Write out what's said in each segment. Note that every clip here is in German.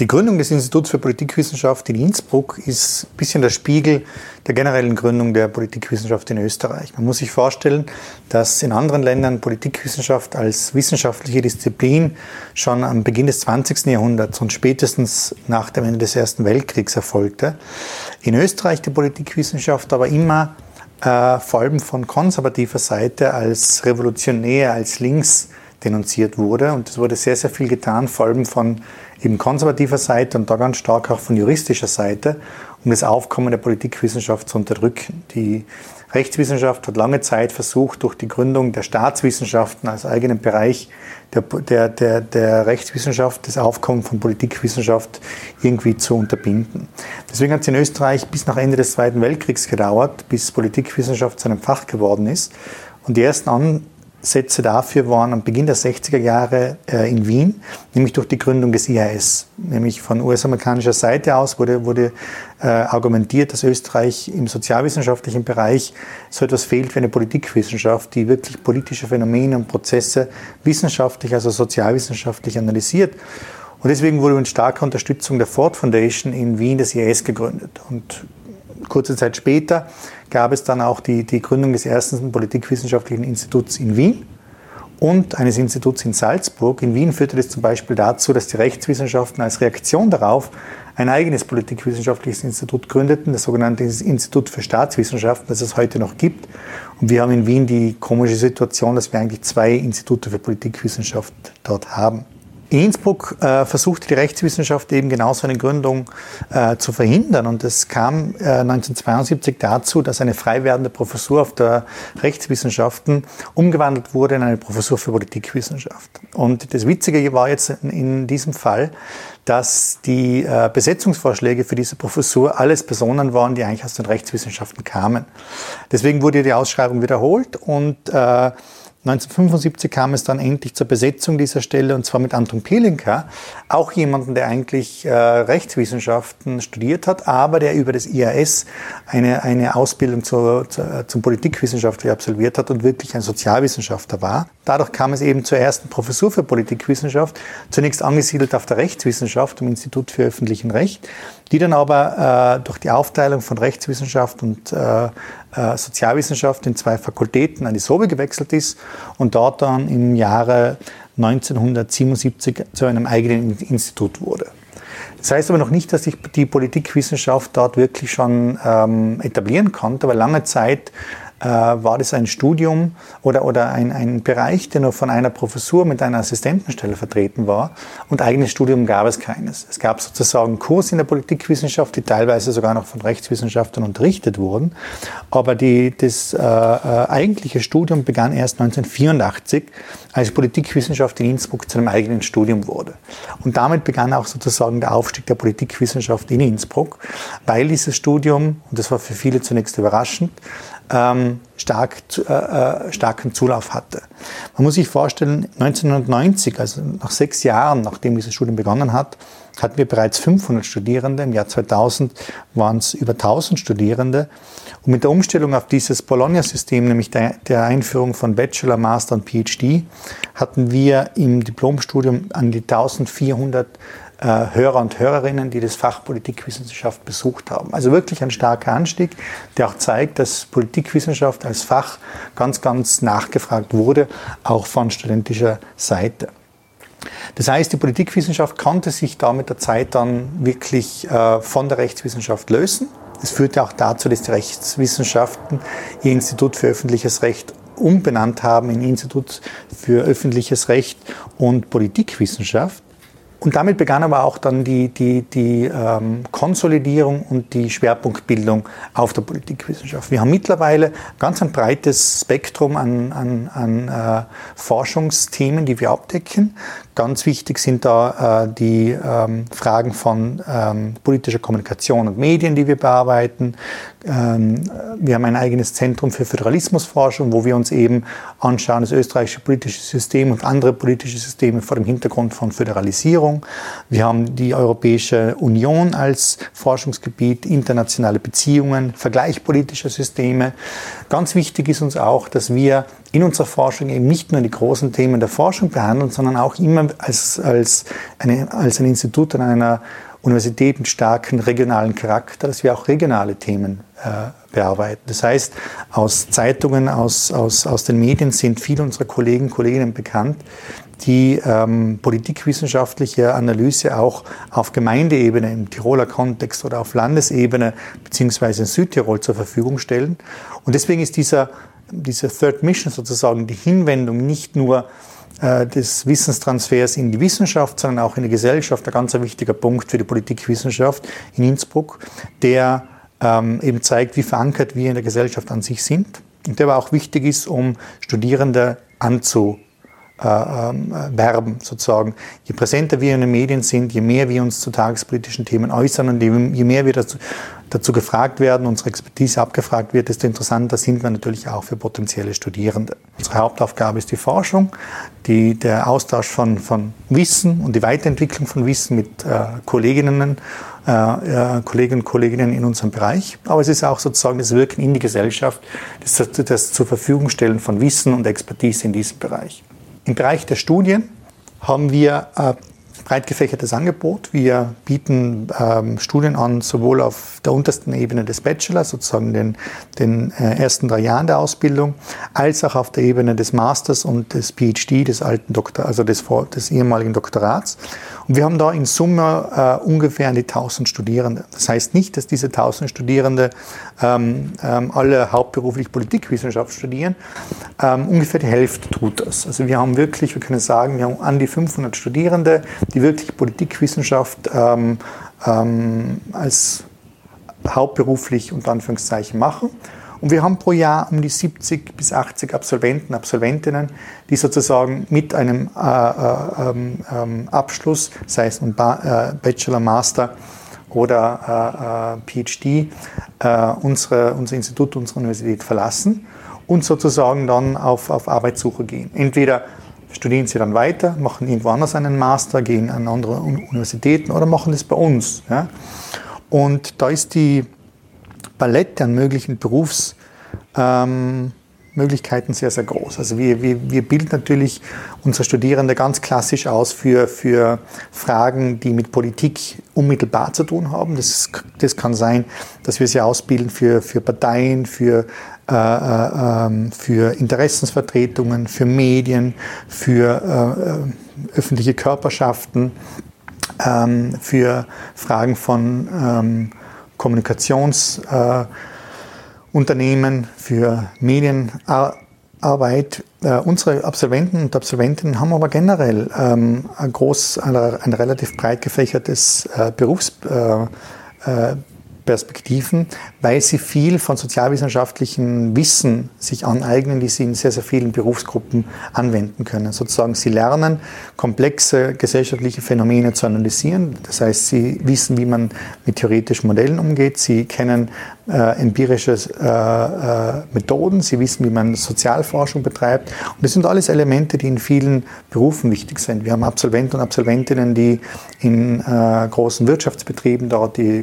Die Gründung des Instituts für Politikwissenschaft in Innsbruck ist ein bisschen der Spiegel der generellen Gründung der Politikwissenschaft in Österreich. Man muss sich vorstellen, dass in anderen Ländern Politikwissenschaft als wissenschaftliche Disziplin schon am Beginn des 20. Jahrhunderts und spätestens nach dem Ende des Ersten Weltkriegs erfolgte. In Österreich die Politikwissenschaft aber immer vor allem von konservativer Seite als revolutionär, als links denunziert wurde. Und es wurde sehr, sehr viel getan, vor allem von eben konservativer Seite und da ganz stark auch von juristischer Seite, um das Aufkommen der Politikwissenschaft zu unterdrücken. Die Rechtswissenschaft hat lange Zeit versucht, durch die Gründung der Staatswissenschaften als eigenen Bereich der Rechtswissenschaft das Aufkommen von Politikwissenschaft irgendwie zu unterbinden. Deswegen hat es in Österreich bis nach Ende des Zweiten Weltkriegs gedauert, bis Politikwissenschaft zu einem Fach geworden ist. Und die ersten Ansätze dafür waren am Beginn der 60er Jahre in Wien, nämlich durch die Gründung des IAS. Nämlich von US-amerikanischer Seite aus wurde argumentiert, dass Österreich im sozialwissenschaftlichen Bereich so etwas fehlt wie eine Politikwissenschaft, die wirklich politische Phänomene und Prozesse wissenschaftlich, also sozialwissenschaftlich analysiert. Und deswegen wurde mit starker Unterstützung der Ford Foundation in Wien das IAS gegründet. Und kurze Zeit später gab es dann auch die Gründung des ersten politikwissenschaftlichen Instituts in Wien und eines Instituts in Salzburg. In Wien führte das zum Beispiel dazu, dass die Rechtswissenschaften als Reaktion darauf ein eigenes politikwissenschaftliches Institut gründeten, das sogenannte Institut für Staatswissenschaften, das es heute noch gibt. Und wir haben in Wien die komische Situation, dass wir eigentlich zwei Institute für Politikwissenschaft dort haben. In Innsbruck versuchte die Rechtswissenschaft eben genau so eine Gründung zu verhindern. Und es kam 1972 dazu, dass eine frei werdende Professur auf der Rechtswissenschaften umgewandelt wurde in eine Professur für Politikwissenschaft. Und das Witzige war jetzt in diesem Fall, dass die Besetzungsvorschläge für diese Professur alles Personen waren, die eigentlich aus den Rechtswissenschaften kamen. Deswegen wurde die Ausschreibung wiederholt und 1975 kam es dann endlich zur Besetzung dieser Stelle, und zwar mit Anton Pelinka, auch jemanden, der eigentlich Rechtswissenschaften studiert hat, aber der über das IAS eine Ausbildung zum Politikwissenschaftler absolviert hat und wirklich ein Sozialwissenschaftler war. Dadurch kam es eben zur ersten Professur für Politikwissenschaft, zunächst angesiedelt auf der Rechtswissenschaft im Institut für öffentlichen Recht, die dann aber durch die Aufteilung von Rechtswissenschaft und Sozialwissenschaft in zwei Fakultäten an die SOBI gewechselt ist und dort dann im Jahre 1977 zu einem eigenen Institut wurde. Das heißt aber noch nicht, dass sich die Politikwissenschaft dort wirklich schon etablieren konnte, aber lange Zeit war das ein Studium oder ein Bereich, der nur von einer Professur mit einer Assistentenstelle vertreten war, und eigenes Studium gab es keines. Es gab sozusagen Kurse in der Politikwissenschaft, die teilweise sogar noch von Rechtswissenschaftlern unterrichtet wurden, aber das eigentliche Studium begann erst 1984, als Politikwissenschaft in Innsbruck zu einem eigenen Studium wurde. Und damit begann auch sozusagen der Aufstieg der Politikwissenschaft in Innsbruck, weil dieses Studium, und das war für viele zunächst überraschend, starken Zulauf hatte. Man muss sich vorstellen, 1990, also nach 6 Jahren, nachdem dieses Studium begonnen hat, hatten wir bereits 500 Studierende. Im Jahr 2000 waren es über 1000 Studierende. Und mit der Umstellung auf dieses Bologna-System, nämlich der Einführung von Bachelor, Master und PhD, hatten wir im Diplomstudium an die 1400 Hörer und Hörerinnen, die das Fach Politikwissenschaft besucht haben. Also wirklich ein starker Anstieg, der auch zeigt, dass Politikwissenschaft als Fach ganz, ganz nachgefragt wurde, auch von studentischer Seite. Das heißt, die Politikwissenschaft konnte sich da mit der Zeit dann wirklich von der Rechtswissenschaft lösen. Das führte auch dazu, dass die Rechtswissenschaften ihr Institut für öffentliches Recht umbenannt haben in Institut für öffentliches Recht und Politikwissenschaft. Und damit begann aber auch dann die Konsolidierung und die Schwerpunktbildung auf der Politikwissenschaft. Wir haben mittlerweile ganz ein breites Spektrum an Forschungsthemen, die wir abdecken. Ganz wichtig sind da die Fragen von politischer Kommunikation und Medien, die wir bearbeiten. Wir haben ein eigenes Zentrum für Föderalismusforschung, wo wir uns eben anschauen, das österreichische politische System und andere politische Systeme vor dem Hintergrund von Föderalisierung. Forschung. Wir haben die Europäische Union als Forschungsgebiet, internationale Beziehungen, Vergleich politischer Systeme. Ganz wichtig ist uns auch, dass wir in unserer Forschung eben nicht nur die großen Themen der Forschung behandeln, sondern auch immer als ein Institut an einer universitätenstarken regionalen Charakter, dass wir auch regionale Themen bearbeiten. Das heißt, aus Zeitungen, aus den Medien sind viele unserer Kollegen und Kolleginnen bekannt, die politikwissenschaftliche Analyse auch auf Gemeindeebene im Tiroler Kontext oder auf Landesebene beziehungsweise in Südtirol zur Verfügung stellen. Und deswegen ist diese Third Mission sozusagen die Hinwendung nicht nur des Wissenstransfers in die Wissenschaft, sondern auch in die Gesellschaft, ein ganz wichtiger Punkt für die Politikwissenschaft in Innsbruck, der eben zeigt, wie verankert wir in der Gesellschaft an sich sind und der aber auch wichtig ist, um Studierende anzuwerben, sozusagen. Je präsenter wir in den Medien sind, je mehr wir uns zu tagespolitischen Themen äußern und je mehr wir dazu gefragt werden, unsere Expertise abgefragt wird, desto interessanter sind wir natürlich auch für potenzielle Studierende. Unsere Hauptaufgabe ist die Forschung, der Austausch von Wissen und die Weiterentwicklung von Wissen mit Kollegen und Kolleginnen in unserem Bereich. Aber es ist auch sozusagen das Wirken in die Gesellschaft, das zur Verfügung stellen von Wissen und Expertise in diesem Bereich. Im Bereich der Studien haben wir breit gefächertes Angebot. Wir bieten Studien an, sowohl auf der untersten Ebene des Bachelors, sozusagen den ersten 3 Jahren der Ausbildung, als auch auf der Ebene des Masters und des PhD, des ehemaligen Doktorats. Und wir haben da in Summe ungefähr an die 1000 Studierende. Das heißt nicht, dass diese 1000 Studierende alle hauptberuflich Politikwissenschaft studieren. Ungefähr die Hälfte tut das. Also wir können sagen, wir haben an die 500 Studierende, die wirklich Politikwissenschaft als hauptberuflich unter Anführungszeichen machen. Und wir haben pro Jahr um die 70 bis 80 Absolventen, Absolventinnen, die sozusagen mit einem Abschluss, sei es Bachelor, Master oder PhD, unser Institut, unsere Universität verlassen und sozusagen dann auf Arbeitssuche gehen. Entweder studieren sie dann weiter, machen irgendwo anders einen Master, gehen an andere Universitäten oder machen das bei uns. Ja? Und da ist die Palette an möglichen Berufsmöglichkeiten sehr, sehr groß. Also wir bilden natürlich unsere Studierende ganz klassisch aus für Fragen, die mit Politik unmittelbar zu tun haben. Das kann sein, dass wir sie ausbilden für Parteien, für Interessensvertretungen, für Medien, für öffentliche Körperschaften, für Fragen von Kommunikationsunternehmen, für Medienarbeit. Unsere Absolventen und Absolventinnen haben aber generell ein relativ breit gefächertes Berufsperspektiven, weil sie viel von sozialwissenschaftlichen Wissen sich aneignen, die sie in sehr, sehr vielen Berufsgruppen anwenden können. Sozusagen, sie lernen, komplexe gesellschaftliche Phänomene zu analysieren. Das heißt, sie wissen, wie man mit theoretischen Modellen umgeht. Sie kennen empirische Methoden. Sie wissen, wie man Sozialforschung betreibt. Und das sind alles Elemente, die in vielen Berufen wichtig sind. Wir haben Absolventen und Absolventinnen, die in großen Wirtschaftsbetrieben dort die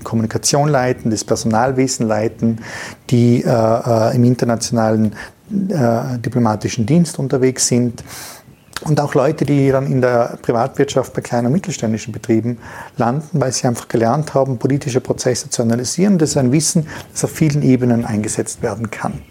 Kommunikation leiten, das Personalwesen leiten, die im internationalen diplomatischen Dienst unterwegs sind und auch Leute, die dann in der Privatwirtschaft bei kleinen und mittelständischen Betrieben landen, weil sie einfach gelernt haben, politische Prozesse zu analysieren. Das ist ein Wissen, das auf vielen Ebenen eingesetzt werden kann.